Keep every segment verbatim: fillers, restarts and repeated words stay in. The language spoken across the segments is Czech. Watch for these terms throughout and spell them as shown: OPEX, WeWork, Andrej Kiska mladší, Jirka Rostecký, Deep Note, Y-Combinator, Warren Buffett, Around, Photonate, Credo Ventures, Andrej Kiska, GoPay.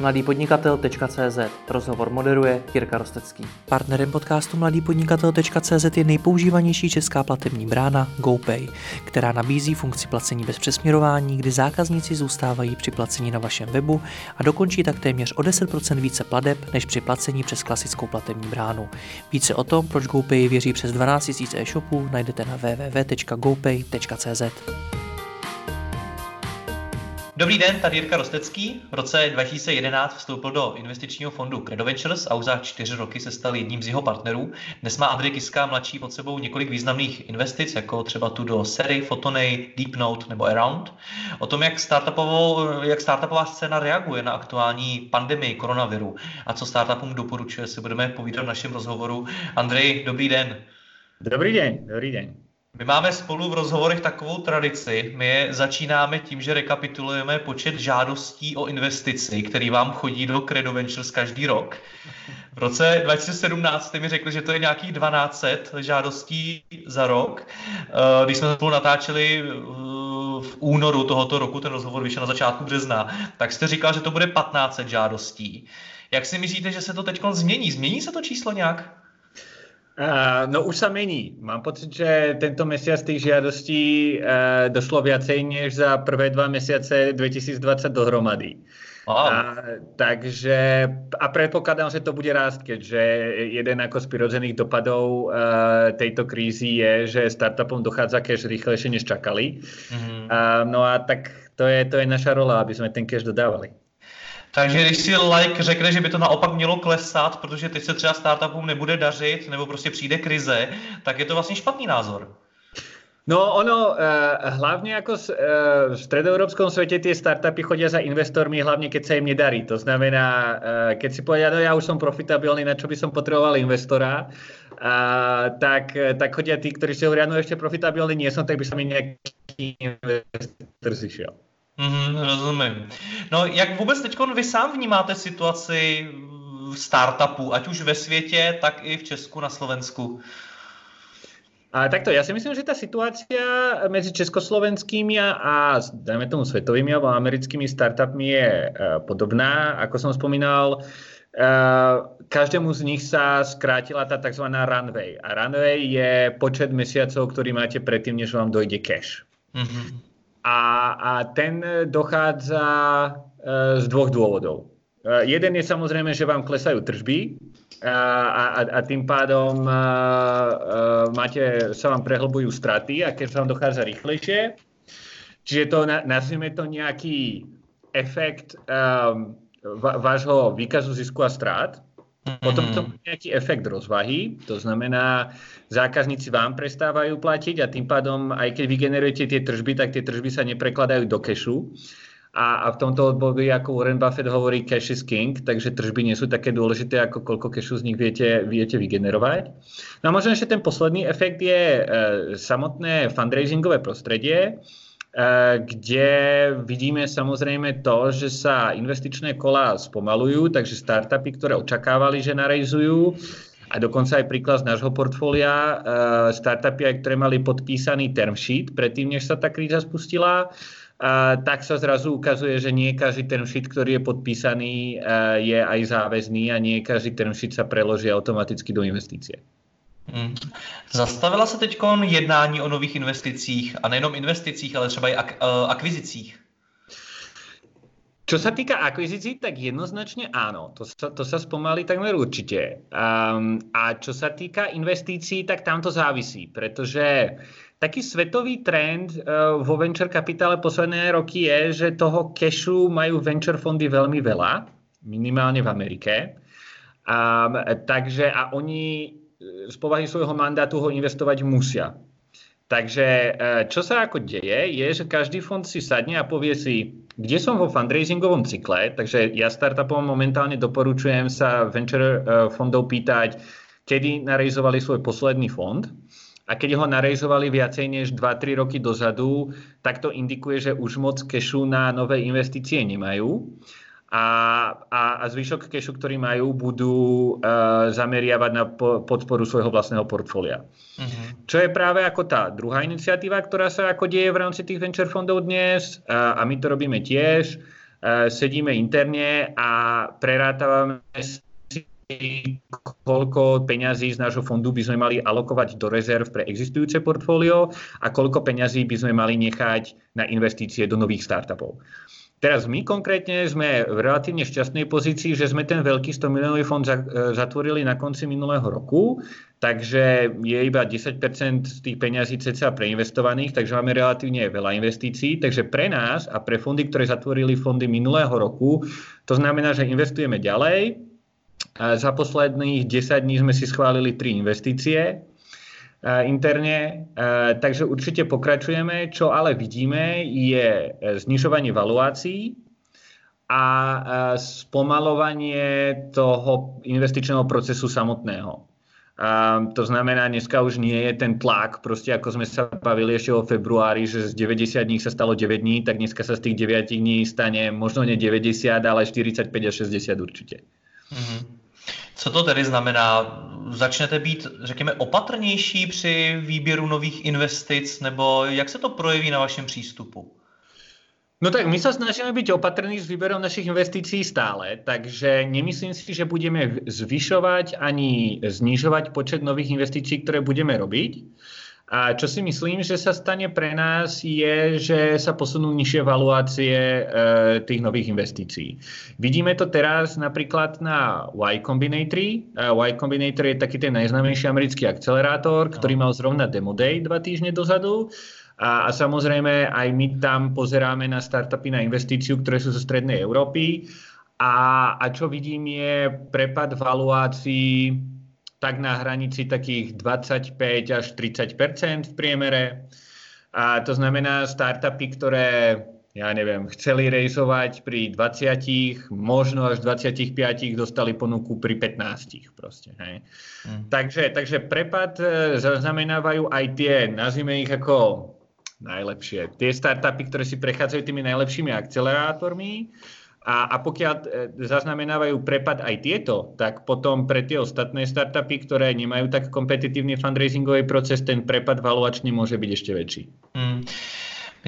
mladý podnikatel tečka cé zet. Rozhovor moderuje Jirka Rostecký. Partnerem podcastu mladý podnikatel tečka cé zet je nejpoužívanější česká platební brána GoPay, která nabízí funkci placení bez přesměrování, kdy zákazníci zůstávají při placení na vašem webu a dokončí tak téměř o deset procent více plateb než při placení přes klasickou platební bránu. Více o tom, proč GoPay věří přes dvanáct tisíc e-shopů, najdete na www tečka gopay tečka cé zet. Dobrý den, tady Jirka Rostecký. V roce dva tisíce jedenáct vstoupil do investičního fondu Credo Ventures a už za čtyři roky se stal jedním z jeho partnerů. Dnes má Andrej Kiska mladší pod sebou několik významných investic, jako třeba tu do Sery, Photonate, Deep Note nebo Around. O tom, jak, jak startupová scéna reaguje na aktuální pandemii koronaviru a co startupům doporučuje, si budeme povídat v našem rozhovoru. Andrej, dobrý den. Dobrý den, dobrý den. My máme spolu v rozhovorech takovou tradici, my je začínáme tím, že rekapitulujeme počet žádostí o investici, který vám chodí do Credo Ventures každý rok. V roce dva tisíce sedmnáct jste mi řekli, že to je nějakých dvanáct set žádostí za rok. Když jsme spolu natáčeli v únoru tohoto roku, ten rozhovor vyšel na začátku března, tak jste říkal, že to bude patnáct set žádostí. Jak si myslíte, že se to teď změní? Změní se to číslo nějak? No už sa mení. Mám pocit, že tento mesiac tých žiadostí uh, došlo viacej než za prvé dva mesiace dvetisícdvadsať dohromady. Oh. A, takže, a predpokladám, že to bude rásť, keďže jeden ako z prirodzených dopadov uh, tejto krízy je, že startupom dochádza cash rýchlejšie než čakali. Mm-hmm. Uh, no a tak to je, to je naša rola, aby sme ten cash dodávali. Takže když si like řekne, že by to naopak mělo klesat, protože teď se třeba startupům nebude dařit, nebo prostě přijde krize, tak je to vlastně špatný názor. No ono, hlavne ako v stredoeurópskom svete tie startupy chodia za investormi, hlavne keď sa im nedarí. To znamená, keď si povedia, no ja už som profitabilný, na čo by som potreboval investora, tak, tak chodia tí, ktorí si hovoria, no ešte profitabilný nie som, tak by som mi nejaký investor zišiel. Mm, rozumím. No jak vůbec teď vy sám vnímáte situaci startupů, ať už ve světě, tak i v Česku, na Slovensku? A takto, ja si myslím, že tá situácia medzi československými a dajme tomu svetovými alebo americkými startupmi je podobná. Ako som spomínal, každému z nich sa skrátila tá tzv. Runway. A runway je počet mesiacov, ktorý máte predtým, než vám dojde cash. Mhm. A, a ten dochádza z dvoch dôvodov. Jeden je samozrejme, že vám klesajú tržby a, a, a tým pádom a, a, máte, sa vám prehlbujú straty a keď vám dochádza rýchlejšie. Čiže to, nazvime to nejaký efekt um, vášho výkazu zisku a strát. Potom to má nejaký efekt rozvahy, to znamená, zákazníci vám prestávajú platiť a tým pádom, aj keď vygenerujete tie tržby, tak tie tržby sa neprekladajú do kešu. A, a v tomto odbove, ako Warren Buffett hovorí, cash is king, takže tržby nie sú také dôležité, ako koľko cashu z nich viete, viete vygenerovať. No a možno ešte ten posledný efekt je e, samotné fundraisingové prostredie, kde vidíme samozrejme to, že sa investičné kola spomalujú, takže startupy, ktoré očakávali, že narejzujú, a dokonca aj príklad z nášho portfólia, startupy, ktoré mali podpísaný term sheet predtým, než sa tá kríza spustila, tak sa zrazu ukazuje, že nie každý term sheet, ktorý je podpísaný, je aj záväzný a nie každý term sheet sa preloží automaticky do investície. Hmm. Zastavila se teď jednání o nových investicích a nejenom investicích, ale třeba i ak, uh, akvizicích? Čo sa týka akvizicí, tak jednoznačne áno. To sa, to sa spomalí takmer určite. Um, a čo sa týka investícií, tak tam to závisí, pretože taký svetový trend uh, vo venture kapitále posledné roky je, že toho cashu majú venture fondy veľmi veľa, minimálne v Amerike. Um, takže a oni z povahy svojho mandátu ho investovať musia. Takže čo sa ako deje, je, že každý fond si sadne a povie si, kde som vo fundraisingovom cykle, takže ja startupom momentálne doporučujem sa venture fondov pýtať, kedy narejzovali svoj posledný fond a keď ho narejzovali viacej než dva až tri roky dozadu, tak to indikuje, že už moc cashu na nové investície nemajú. A, a, a zvyšok kešu, ktorý majú, budú uh, zameriavať na po, podporu svojho vlastného portfólia. Uh-huh. Čo je práve ako tá druhá iniciatíva, ktorá sa ako deje v rámci tých venture fondov dnes, a, a my to robíme tiež, sedíme interne a prerátavame si, koľko peňazí z nášho fondu by sme mali alokovať do rezerv pre existujúce portfólio a koľko peňazí by sme mali nechať na investície do nových startupov. Teraz my konkrétne sme v relatívne šťastnej pozícii, že sme ten veľký sto miliónový fond zatvorili na konci minulého roku, takže je iba desať percent z tých peňazí cca preinvestovaných, takže máme relatívne veľa investícií. Takže pre nás a pre fondy, ktoré zatvorili fondy minulého roku, to znamená, že investujeme ďalej. Za posledných desať dní sme si schválili tri investície interne, takže určite pokračujeme. Čo ale vidíme, je znižovanie valuácií a spomalovanie toho investičného procesu samotného. To znamená, dneska už nie je ten tlak, proste ako sme sa bavili ešte o februári, že z deväťdesiat dní sa stalo deväť dní, tak dneska sa z tých deväť dní stane možno ne deväťdesiat, ale štyridsaťpäť až šesťdesiat určite. Mhm. Co to tedy znamená? Začnete být, řekněme, opatrnější při výběru nových investic, nebo jak se to projeví na vašem přístupu? No tak my sa snažíme byť opatrní s výberom našich investícií stále, takže nemyslím si, že budeme zvyšovať ani znižovať počet nových investícií, ktoré budeme robiť. A čo si myslím, že sa stane pre nás, je, že sa posunú nižšie valuácie e, tých nových investícií. Vidíme to teraz napríklad na Y-Combinator. Y-Combinator je taký ten najznámejší americký akcelerátor, ktorý mal zrovna Demo Day dva týždne dozadu. A, a samozrejme aj my tam pozeráme na startupy, na investíciu, ktoré sú zo strednej Európy. A, a čo vidím, je prepad valuácií tak na hranici takých dvadsaťpäť až tridsať percent v priemere. A to znamená, startupy, ktoré, ja neviem, chceli rejzovať pri dvadsiatich, možno až dvadsaťpäť, dostali ponuku pri pätnástich proste. Hej. Mm. Takže, takže prepad zaznamenávajú aj tie, nazvime ich ako najlepšie, tie startupy, ktoré si prechádzajú tými najlepšími akcelerátormi. A, a pokiaľ e, zaznamenávajú prepad aj tieto, tak potom pre tie ostatné startupy, ktoré nemajú tak kompetitívny fundraisingový proces, ten prepad valuačný môže byť ešte väčší. Hmm.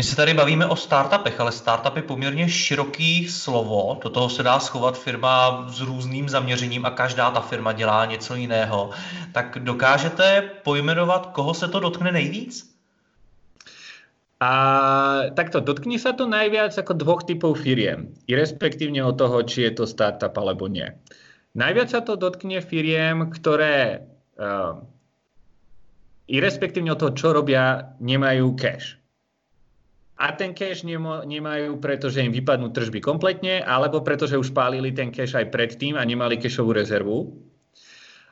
My se tady bavíme o startupech, ale startup je poměrně široký slovo. Do toho se dá schovat firma s různým zaměřením a každá ta firma dělá něco jiného. Tak dokážete pojmenovat, koho se to dotkne nejvíc? A takto, dotkne sa to najviac ako dvoch typov firiem, respektívne od toho, či je to startup alebo nie. Najviac sa to dotkne firiem, ktoré uh, respektívne od toho, čo robia, nemajú cash. A ten cash nemo, nemajú, pretože im vypadnú tržby kompletne, alebo pretože už pálili ten cash aj predtým a nemali cashovú rezervu.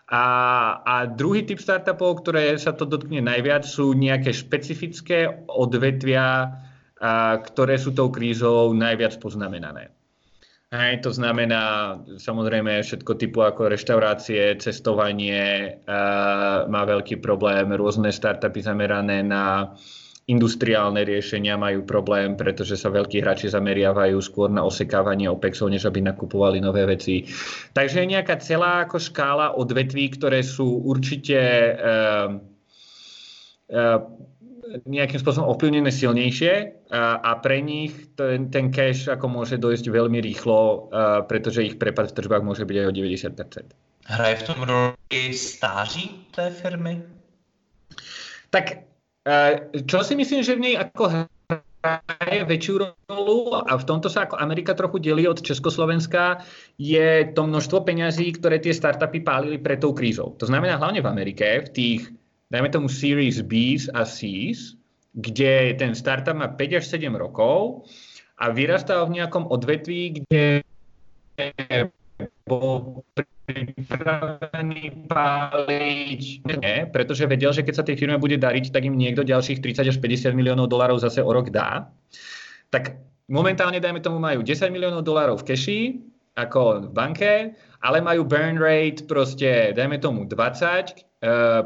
A, a druhý typ startupov, ktoré sa to dotkne najviac, sú nejaké špecifické odvetvia, a, ktoré sú tou krízou najviac poznamenané. Hej, to znamená samozrejme všetko typu ako reštaurácie, cestovanie, a, má veľký problém, rôzne startupy zamerané na industriálne riešenia majú problém, pretože sa veľkí hráči zameriavajú skôr na osekávanie OPEXov, než aby nakupovali nové veci. Takže je nejaká celá ako škála odvetví, ktoré sú určite e, e, nejakým spôsobom ovplyvnené silnejšie a, a pre nich ten, ten cash ako môže dojsť veľmi rýchlo, e, pretože ich prepad v tržbách môže byť aj o deväťdesiat percent. Hraje v tom roli stáří té firmy? Tak čo si myslím, že v nej ako hraje väčšiu rolu, a v tomto sa ako Amerika trochu delí od Československa, je to množstvo peňazí, ktoré tie startupy pálili pred tou krízou. To znamená hlavne v Amerike, v tých, dajme tomu, Series B's a C's, kde ten startup má päť až sedem rokov a vyrastá v nejakom odvetví, kde bol pripravený páliť, nie, pretože vedel, že keď sa tej firme bude dariť, tak im niekto ďalších tridsať až päťdesiat miliónov dolárov zase o rok dá. Tak momentálne, dajme tomu, majú desať miliónov dolárov v keši, ako v banke, ale majú burn rate proste, dajme tomu, dvadsať eh,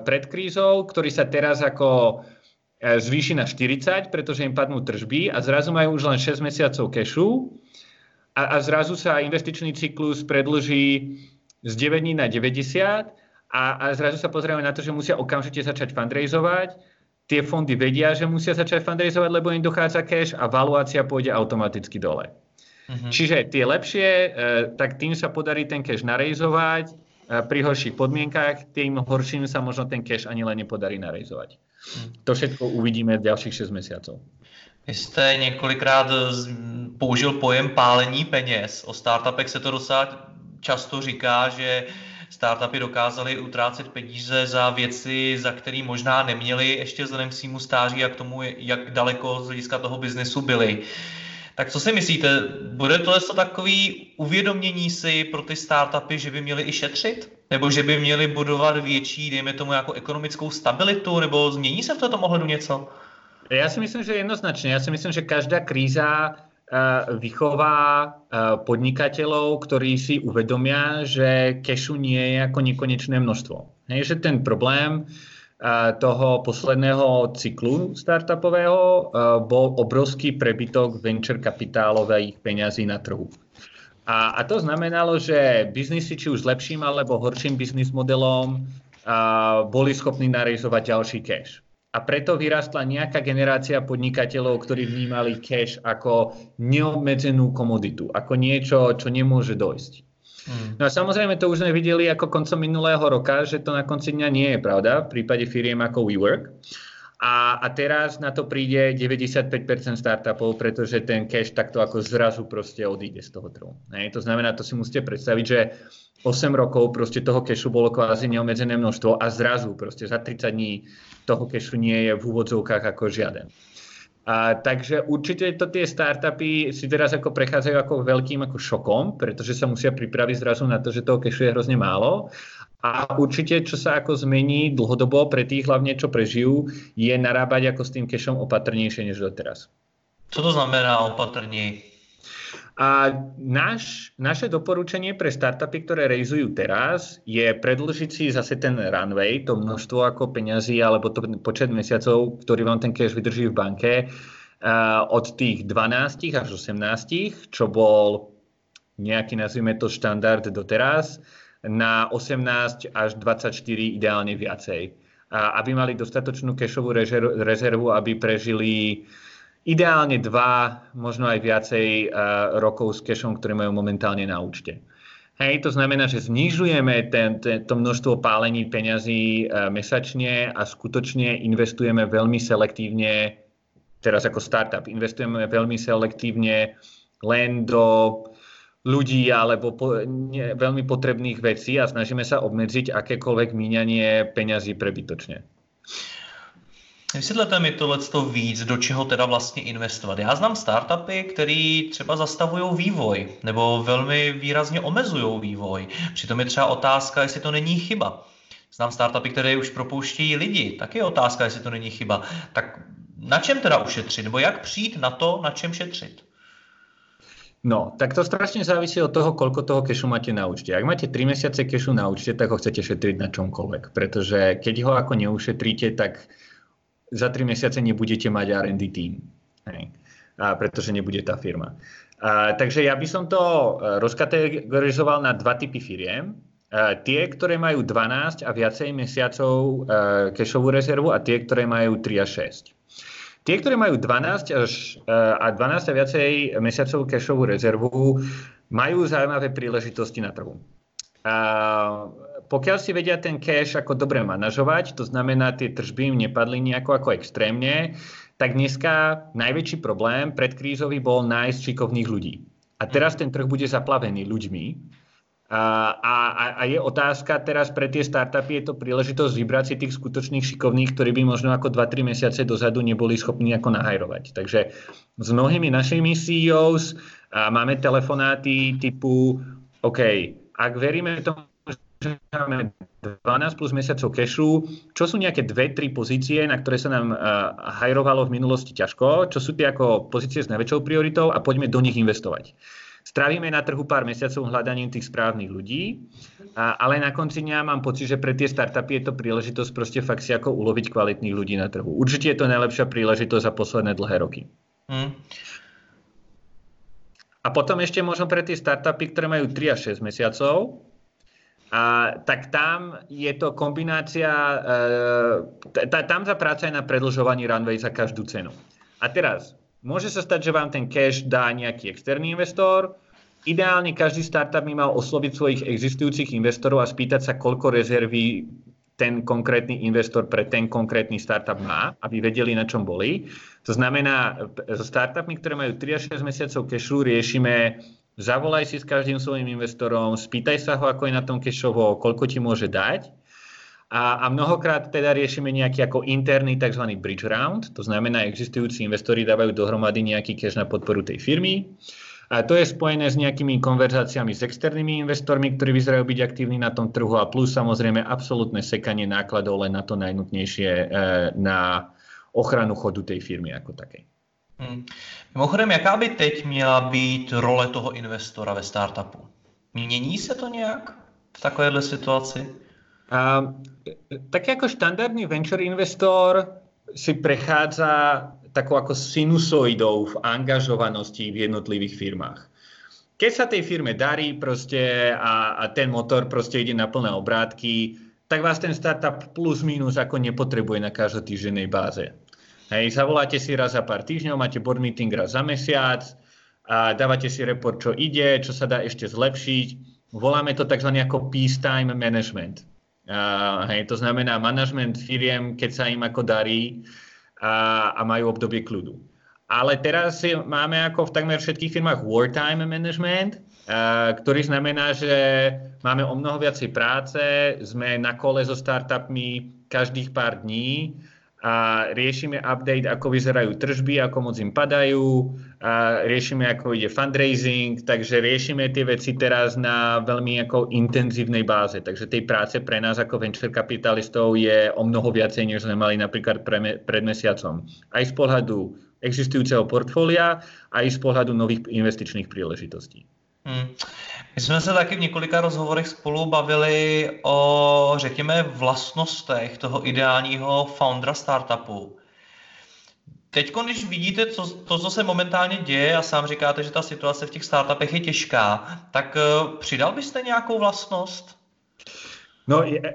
pred krízou, ktorý sa teraz ako eh, zvýši na štyridsať, pretože im padnú tržby a zrazu majú už len šesť mesiacov kešu a, a zrazu sa investičný cyklus predĺží z deväť dní na deväťdesiat a, a zrazu sa pozrieme na to, že musia okamžite začať fundraizovať. Tie fondy vedia, že musia začať fundraizovať, lebo im dochádza cash a valuácia pôjde automaticky dole. Mhm. Čiže tie lepšie, tak tým sa podarí ten cash narejzovať. Pri horších podmienkách, tým horším sa možno ten cash ani len nepodarí narejzovať. To všetko uvidíme v ďalších šest mesiacov. Vy jste několikrát použil pojem pálení peněz. O startupech se to docela často říká, že startupy dokázaly utrácet peníze za věci, za které možná neměli ještě vzhledem k svému stáří a k tomu, jak daleko z hlediska toho biznesu byli. Tak co si myslíte, bude tohle takové uvědomění si pro ty startupy, že by měli i šetřit? Nebo že by měli budovat větší, dejme tomu, jako ekonomickou stabilitu? Nebo změní se v tomto ohledu něco? Já si myslím, že jednoznačně. Já si myslím, že každá kríza vychová podnikatelů, kteří si uvědomí, že cashu nie je jako nekonečné množstvo. Je, že ten problém toho posledného cyklu startupového bol obrovský prebytok venture kapitálových peňazí na trhu. A, a to znamenalo, že biznisy či už s lepším alebo horším biznis modelom a, boli schopní narejzovať ďalší cash. A preto vyrastla nejaká generácia podnikateľov, ktorí vnímali cash ako neobmedzenú komoditu, ako niečo, čo nemôže dojsť. Hmm. No a samozrejme to už sme videli ako koncom minulého roka, že to na konci dňa nie je pravda v prípade firiem ako WeWork. A, a teraz na to príde deväťdesiatpäť percent startupov, pretože ten cash takto ako zrazu proste odíde z toho trhu. Ne? To znamená, to si musíte predstaviť, že osem rokov proste toho cashu bolo kvázi neomezené množstvo a zrazu proste za tridsať dní toho cashu nie je v úvodzovkách ako žiaden. A, takže určite to tie startupy si teraz ako prechádzajú ako veľkým ako šokom, pretože sa musia pripraviť zrazu na to, že toho cashu je hrozne málo. A určite, čo sa ako zmení dlhodobo pre tých hlavne, čo prežijú, je narábať ako s tým cashom opatrnejšie než doteraz. Čo to znamená opatrnej? A naš, naše doporučenie pre startupy, ktoré rejzujú teraz, je predĺžiť si zase ten runway, to množstvo ako peňazí alebo to počet mesiacov, ktorý vám ten cash vydrží v banke, uh, od tých dvanástich až osemnástich, čo bol nejaký, nazvime to, štandard doteraz, na osemnásť až dvadsaťštyri, ideálne viacej. A aby mali dostatočnú cashovú rezervu, aby prežili ideálne dva, možno aj viacej uh, rokov s cashom, ktoré majú momentálne na účte. Hej, to znamená, že znižujeme ten, ten, to množstvo pálení peňazí uh, mesačne a skutočne investujeme veľmi selektívne, teraz ako startup, investujeme veľmi selektívne len do ľudí alebo po, ne, veľmi potrebných vecí a snažíme sa obmedziť akékoľvek míňanie peňazí prebytočne. Vysvětlete mi tohleto víc, do čeho teda vlastně investovat. Já znám startupy, které třeba zastavují vývoj nebo velmi výrazně omezují vývoj. Přitom je třeba otázka, jestli to není chyba. Znám startupy, které už propouštějí lidi, tak je otázka, jestli to není chyba. Tak na čem teda ušetřit nebo jak přijít na to, na čem šetřit? No, tak to strašne závisí od toho, koľko toho kešu máte na účte. Ak máte tri mesiace kešu na účte, tak ho chcete šetriť na čomkoľvek, pretože keď ho ako neušetríte, tak za tri mesiace nebudete mať er end dé tým, a pretože nebude tá firma. A, takže ja by som to rozkategorizoval na dva typy firiem. A, tie, ktoré majú dvanásť a viacej mesiacov kešovú rezervu a tie, ktoré majú tri a šesť. Tie, ktoré majú dvanásť až, a dvanásť a viacej mesiacov cashovú rezervu, majú zaujímavé príležitosti na trhu. A pokiaľ si vedia ten cash ako dobre manažovať, to znamená, tie tržby im nepadli nejako ako extrémne, tak dneska najväčší problém predkrízový bol nájsť šikovných ľudí. A teraz ten trh bude zaplavený ľuďmi. A, a, a je otázka teraz pre tie startupy, je to príležitosť vybrať si tých skutočných šikovných, ktorí by možno ako dva tri mesiace dozadu neboli schopní ako nahajrovať. Takže s mnohými našimi sí í ós máme telefonáty typu, OK, ak veríme tomu, že máme dvanásť plus mesiacov cashu, čo sú nejaké dve tri pozície, na ktoré sa nám hajrovalo v minulosti ťažko, čo sú tie ako pozície s najväčšou prioritou a poďme do nich investovať. Strávime na trhu pár mesiacov hľadaním tých správnych ľudí, a, ale na konci dňa mám pocit, že pre tie startupy je to príležitosť proste fakt si ako uloviť kvalitných ľudí na trhu. Určite je to najlepšia príležitosť za posledné dlhé roky. Mm. A potom ešte možno pre tie startupy, ktoré majú tri až šesť mesiacov, a, tak tam je to kombinácia, e, t- t- tam za práca je na predĺžovaní runway za každú cenu. A teraz Môže sa stať, že vám ten cash dá nejaký externý investor. Ideálne každý startup by mal osloviť svojich existujúcich investorov a spýtať sa, koľko rezervy ten konkrétny investor pre ten konkrétny startup má, aby vedeli, na čom boli. To znamená, so startupmi, ktoré majú tri až šesť mesiacov cashu, riešime, zavolaj si s každým svojim investorom, spýtaj sa ho, ako je na tom cashovo, koľko ti môže dať. A, a mnohokrát teda riešime nejaký ako interný tzv. Bridge round, to znamená, existujúci investori dávajú dohromady nejaký cash na podporu tej firmy. A to je spojené s nejakými konverzáciami s externými investormi, ktorí vyzerajú byť aktívni na tom trhu a plus samozrejme absolútne sekanie nákladov len na to najnutnejšie na ochranu chodu tej firmy ako takej. Hmm. Mimochodem, jaká by teď měla být role toho investora ve startupu? Mění se to nějak v takovéhle situaci? Uh, tak jako štandardný venture investor si prechádza takou ako sinusoidou v angažovanosti v jednotlivých firmách. Keď sa tej firme darí proste a, a ten motor proste ide na plné obrátky, tak vás ten startup plus minus ako nepotrebuje na každotýždennej báze. Hej, zavoláte si raz za pár týždňov, máte board meeting raz za mesiac a dávate si report, čo ide, čo sa dá ešte zlepšiť. Voláme to tzv. Ako peacetime management. Uh, hej, to znamená manažment firiem, keď sa im ako darí a, a majú obdobie kľudu. Ale teraz máme ako v takmer všetkých firmách wartime management, uh, ktorý znamená, že máme o mnoho viacej práce, sme na kole so startupmi každých pár dní a riešime update, ako vyzerajú tržby, ako moc im padajú, a riešime, ako ide fundraising, takže riešime tie veci teraz na veľmi ako intenzívnej báze. Takže tej práce pre nás ako venture kapitalistov je o mnoho viacej, než sme mali napríklad pre, pred mesiacom. Aj z pohľadu existujúceho portfólia, aj z pohľadu nových investičných príležitostí. Hmm. My jsme se taky v několika rozhovorech spolu bavili o, řekněme, vlastnostech toho ideálního foundera startupu. Teď, když vidíte to, to, co se momentálně děje a sám říkáte, že ta situace v těch startupech je těžká, tak přidal byste nějakou vlastnost? No, je,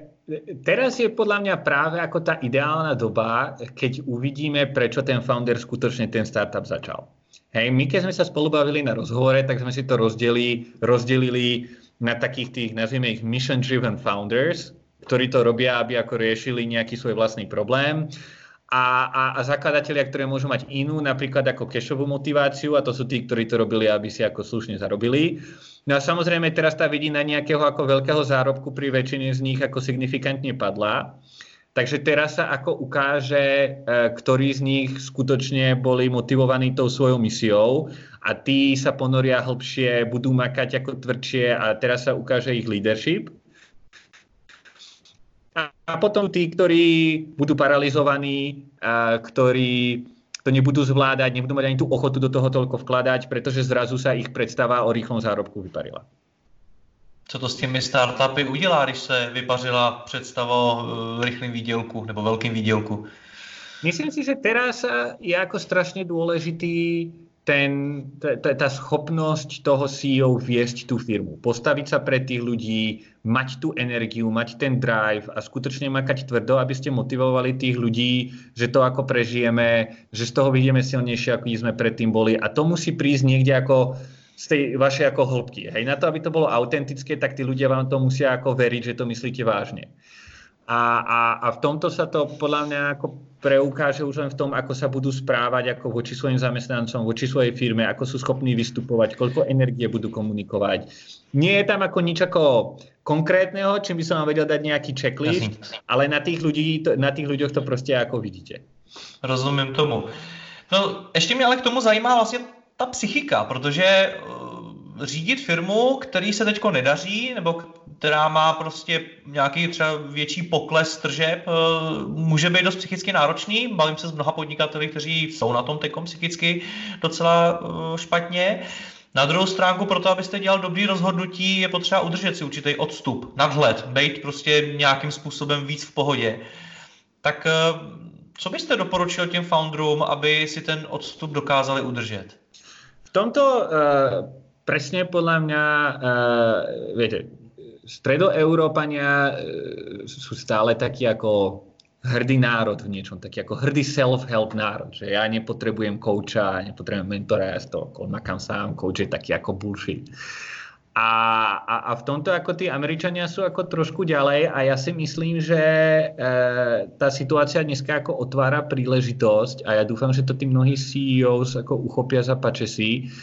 teraz je podľa mňa práve ako tá ideálna doba, keď uvidíme, prečo ten founder skutočne ten startup začal. Hej, my keď sme sa spolu bavili na rozhovore, tak sme si to rozdelili, rozdelili na takých tých, nazvime ich mission-driven founders, ktorí to robia, aby ako riešili nejaký svoj vlastný problém a, a, a zakladatelia, ktoré môžu mať inú, napríklad ako cashovú motiváciu a to sú tí, ktorí to robili, aby si ako slušne zarobili. No a samozrejme teraz tá vidina nejakého ako veľkého zárobku pri väčšine z nich ako signifikantne padla. Takže teraz sa ako ukáže, ktorí z nich skutočne boli motivovaní tou svojou misiou a tí sa ponoria hlbšie, budú makať ako tvrdšie a teraz sa ukáže ich leadership. A potom tí, ktorí budú paralizovaní, ktorí to nebudú zvládať, nebudú mať ani tú ochotu do toho toľko vkladať, pretože zrazu sa ich predstava o rýchlom zárobku vyparila. Co to s těmi startupy udělá, když se vypařila představa o rychlém výdělku nebo velkém výdělku? Myslím si, že teraz je jako strašně důležitý ten, ta, ta schopnosť toho C E O viesť tú firmu. Postaviť sa pre tých ľudí, mať tú energiu, mať ten drive a skutočne makať tvrdo, aby ste motivovali tých ľudí, že to ako prežijeme, že z toho vyjdeme silnejšie, ako sme predtým boli. A to musí prísť niekde ako z tej vašej ako hĺbky. Hej, na to, aby to bolo autentické, tak tí ľudia vám to musia ako veriť, že to myslíte vážne. A, a, a v tomto sa to podľa mňa ako preukáže už len v tom, ako sa budú správať ako voči svojim zamestnancom, voči svojej firme, ako sú schopní vystupovať, koľko energie budú komunikovať. Nie je tam ako nič ako konkrétneho, čím by som vám vedel dať nejaký checklist, ale na tých, ľudí, na tých ľuďoch to proste ako vidíte. Rozumím tomu. No, ešte mi ale k tomu zajímá vlastne ta psychika, protože řídit firmu, který se teďko nedaří, nebo která má prostě nějaký třeba větší pokles tržeb, může být dost psychicky náročný. Bavím se s mnoha podnikateli, kteří jsou na tom teďko psychicky docela špatně. Na druhou stránku, proto abyste dělal dobrý rozhodnutí, je potřeba udržet si určitý odstup, nadhled, být prostě nějakým způsobem víc v pohodě. Tak co byste doporučil těm founderům, aby si ten odstup dokázali udržet? V tomto uh, presne podľa mňa, uh, viete, stredoeurópania uh, sú stále takí ako hrdý národ v niečom, taký ako hrdý self-help národ, že ja nepotrebujem kouča, nepotrebujem mentora, ja to makám sám, kouč je taký ako bullshit. A, a, a v tomto ako tí Američania sú ako trošku ďalej a ja si myslím, že e, tá situácia dneska ako otvára príležitosť a ja dúfam, že to tí mnohí C E Os ako uchopia za pačesí,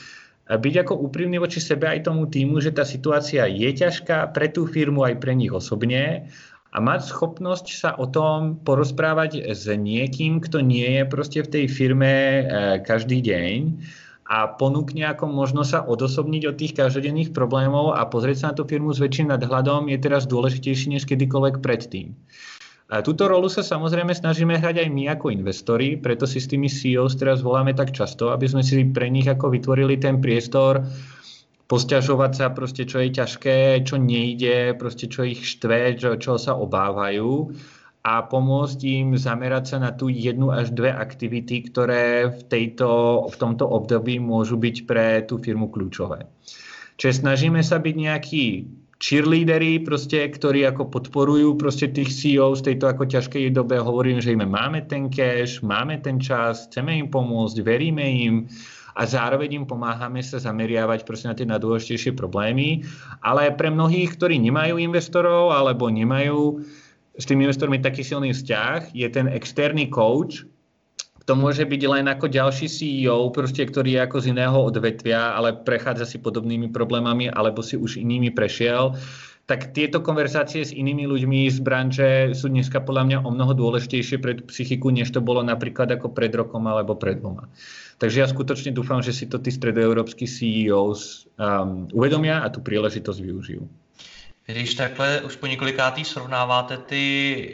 a byť ako úprimný voči sebe aj tomu týmu, že tá situácia je ťažká pre tú firmu aj pre nich osobne a mať schopnosť sa o tom porozprávať s niekým, kto nie je proste v tej firme e, každý deň a ponúkne ako možno sa odosobniť od tých každodenných problémov a pozrieť sa na tú firmu s väčším nadhľadom je teraz dôležitejší než kedykoľvek predtým. A túto rolu sa samozrejme snažíme hrať aj my ako investori, preto si s tými C E Os teraz voláme tak často, aby sme si pre nich ako vytvorili ten priestor posťažovať sa proste, čo je ťažké, čo nejde, proste, čo ich štve, čo, čo sa obávajú a pomôcť im zamerať sa na tú jednu až dve aktivity, ktoré v, tejto, v tomto období môžu byť pre tú firmu kľúčové. Čiže snažíme sa byť nejaký cheerleaderi, proste, ktorí ako podporujú proste tých C E O z tejto ako ťažkej dobe. Hovorím, že im máme ten cash, máme ten čas, chceme im pomôcť, veríme im a zároveň im pomáhame sa zameriavať proste na tie najdôležitejšie problémy. Ale pre mnohých, ktorí nemajú investorov alebo nemajú s tými investormi taký silný vzťah, je ten externý coach. To môže byť len ako ďalší C E O, proste, ktorý je ako z iného odvetvia, ale prechádza si podobnými problémami, alebo si už inými prešiel. Tak tieto konverzácie s inými ľuďmi z branže sú dneska podľa mňa o mnoho dôležitejšie pre psychiku, než to bolo napríklad ako pred rokom alebo pred dvoma. Takže ja skutočne dúfam, že si to tí stredoeurópsky C E Os um, uvedomia a tú príležitosť využijú. Když takhle už po několikátý srovnáváte ty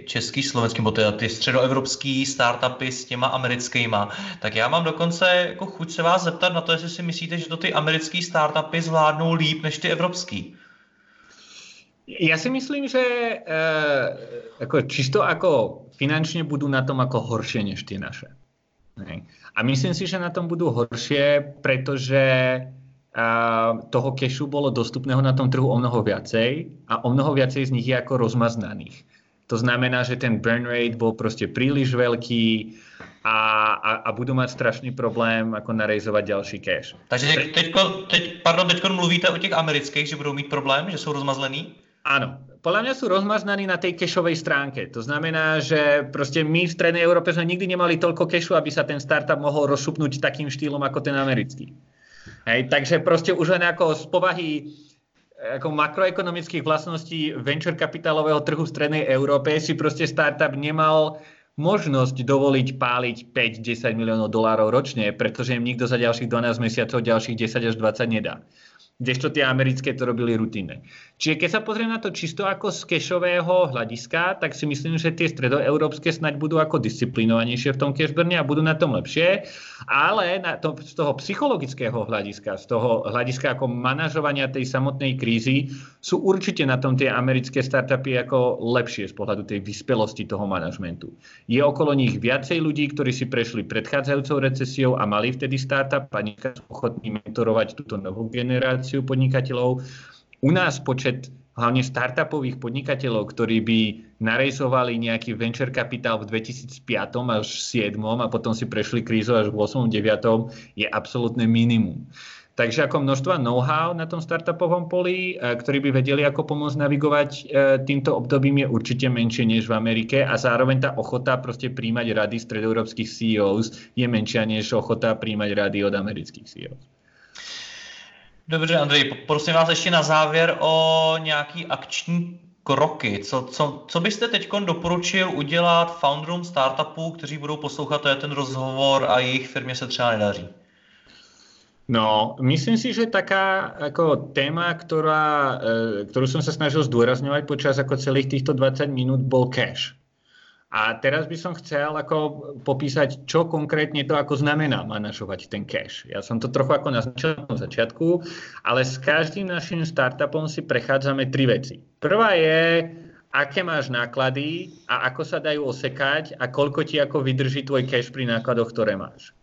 český, slovenský, bo ty středoevropský startupy s těma americkýma, tak já mám dokonce jako chuť se vás zeptat na to, jestli si myslíte, že to ty americký startupy zvládnou líp než ty evropský. Ja si myslím, že e, ako čisto ako finančne budú na tom ako horšie než tie naše. A myslím si, že na tom budú horšie, pretože toho cashu bolo dostupného na tom trhu o mnoho viacej a o mnoho viacej z nich je ako rozmaznaných. To znamená, že ten burn rate bol proste príliš veľký a, a, a budú mať strašný problém ako narejzovať ďalší cash. Takže teďko, teď, pardon, teďko mluvíte o tých amerických, že budou mít problém, že sú rozmazlení? Áno. Podľa mňa sú rozmaznaní na tej cashovej stránke. To znamená, že proste my v strednej Európe sme nikdy nemali toľko cashu, aby sa ten startup mohol rozšupnúť takým štýlom ako ten americký. Hej, takže proste už len ako z povahy ako makroekonomických vlastností venture kapitálového trhu v strednej Európe si proste startup nemal možnosť dovoliť páliť päť až desať miliónov dolárov ročne, pretože im nikto za ďalších dvanásť mesiacov ďalších desať až dvadsať nedá. Kdežto tie americké to robili rutinne. Čiže keď sa pozriem na to čisto ako z cashového hľadiska, tak si myslím, že tie stredoeurópske snaď budú ako disciplinovanejšie v tom cashburne a budú na tom lepšie, ale na to, z toho psychologického hľadiska, z toho hľadiska ako manažovania tej samotnej krízy, sú určite na tom tie americké startupy ako lepšie z pohľadu tej vyspelosti toho manažmentu. Je okolo nich viacej ľudí, ktorí si prešli predchádzajúcou recesiou a mali vtedy startup a niekto sú ochotní mentorovať túto novú generáciu podnikateľov. U nás počet hlavne startupových podnikateľov, ktorí by narejsovali nejaký venture kapitál v dvetisícpäť až dvetisícsedem a potom si prešli krízu až v osem deväť je absolútne minimum. Takže ako množstva know-how na tom startupovom poli, ktorí by vedeli ako pomôcť navigovať týmto obdobím je určite menšie než v Amerike a zároveň tá ochota proste príjmať rady stredoeurópskych C E Os je menšia než ochota príjmať rady od amerických C E Os. Dobře, Andrej, prosím vás ještě na závěr o nějaký akční kroky. Co, co, co byste teď doporučil udělat founderům startupů, kteří budou poslouchat ten rozhovor a jejich firmě se třeba nedaří? No, myslím si, že taká ako téma, ktorá, ktorú som sa snažil zdôrazňovať počas ako celých týchto dvadsať minút, bol cash. A teraz by som chcel ako popísať, čo konkrétne to ako znamená manažovať ten cash. Ja som to trochu ako naznačil na začiatku, ale s každým našim startupom si prechádzame tri veci. Prvá je, aké máš náklady a ako sa dajú osekať a koľko ti ako vydrží tvoj cash pri nákladoch, ktoré máš.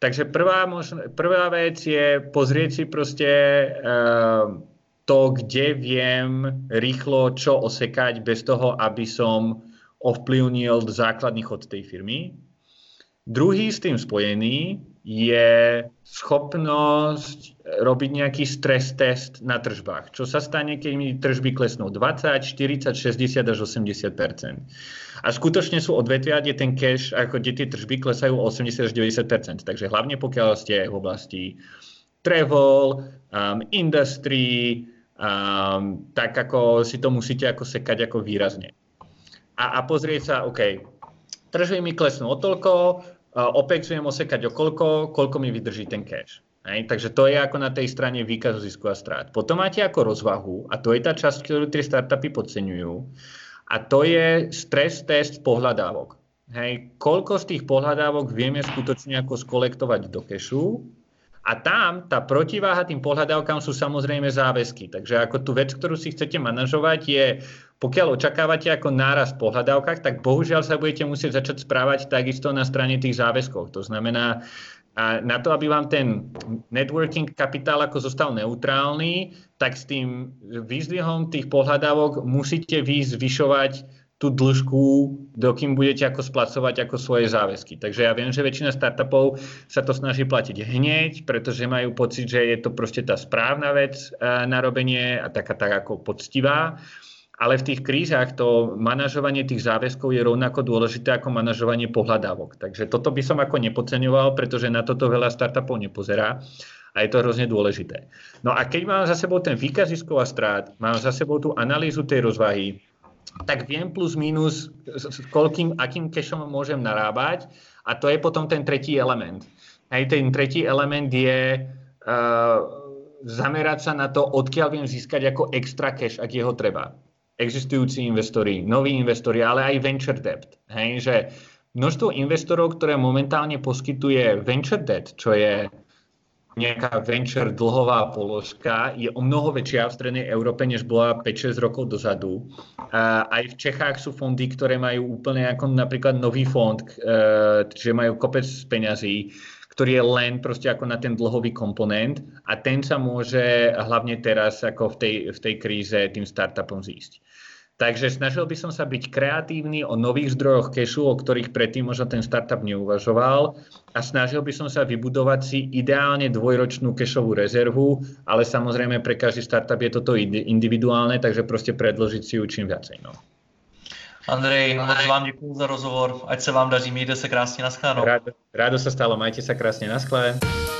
Takže prvá, možno, prvá vec je pozrieť si proste uh, to, kde viem rýchlo čo osekať bez toho, aby som ovplyvnil základný chod tej firmy. Druhý s tým spojený je schopnosť robiť nejaký stres test na tržbách. Čo sa stane, keď mi tržby klesnú dvadsať, štyridsať, šesťdesiat až osemdesiat percent. A skutočne sú odvetvia, kde ten cash, ako kde tie tržby klesajú osemdesiat až deväťdesiat percent. Takže hlavne pokiaľ ste v oblasti travel, um, industry, um, tak ako si to musíte ako sekať ako výrazne. A, a pozrieť sa, OK, tržby mi klesnú o toľko, opexujem osekať okolko, koľko mi vydrží ten cash. Hej? Takže to je ako na tej strane výkazu zisku a strát. Potom máte ako rozvahu, a to je tá časť, ktorú tie startupy podceňujú, a to je stres test pohľadávok. Hej? Koľko z tých pohľadávok vieme skutočne ako skolektovať do cashu, a tam tá protiváha tým pohľadávkam sú samozrejme záväzky. Takže ako tú vec, ktorú si chcete manažovať, je, pokiaľ očakávate ako nárast v pohľadávkach, tak bohužiaľ sa budete musieť začať správať takisto na strane tých záväzkov. To znamená, a na to, aby vám ten networking kapitál ako zostal neutrálny, tak s tým výzdvihom tých pohľadávok musíte vy zvyšovať tú dĺžku, dokým budete ako splacovať ako svoje záväzky. Takže ja viem, že väčšina startupov sa to snaží platiť hneď, pretože majú pocit, že je to proste tá správna vec na robenie a taká tak ako poctivá. Ale v tých krízach to manažovanie tých záväzkov je rovnako dôležité ako manažovanie pohľadávok. Takže toto by som ako nepodceňoval, pretože na toto veľa startupov nepozerá. A je to hrozne dôležité. No a keď mám za sebou ten výkaz ziskov a strát, mám za sebou tú analýzu tej rozvahy, tak viem plus minus, s koľkým, akým cashom môžem narábať. A to je potom ten tretí element. Aj ten tretí element je uh, zamerať sa na to, odkiaľ viem získať ako extra cash, ak jeho treba. Existujúci investori, noví investori, ale aj venture debt. Hej, že množstvo investorov, ktoré momentálne poskytuje venture debt, čo je nejaká venture dlhová položka, je o mnoho väčšia v strednej Európe, než bola päť šesť rokov dozadu. A aj v Čechách sú fondy, ktoré majú úplne ako napríklad nový fond, že majú kopec peňazí, ktorý je len proste ako na ten dlhový komponent, a ten sa môže hlavne teraz ako v tej, v tej kríze tým startupom zísť. Takže snažil by som sa byť kreatívny o nových zdrojoch cashu, o ktorých predtým možno ten startup neuvažoval, a snažil by som sa vybudovať si ideálne dvojročnú cashovú rezervu, ale samozrejme pre každý startup je toto individuálne, takže proste predložiť si ju čím viacej. No. Andrej, moc vám děkuji za rozhovor, ať se vám daří, mějte se krásně, naschledanou. Rádo, rádo se stalo, majte se krásně, naschle.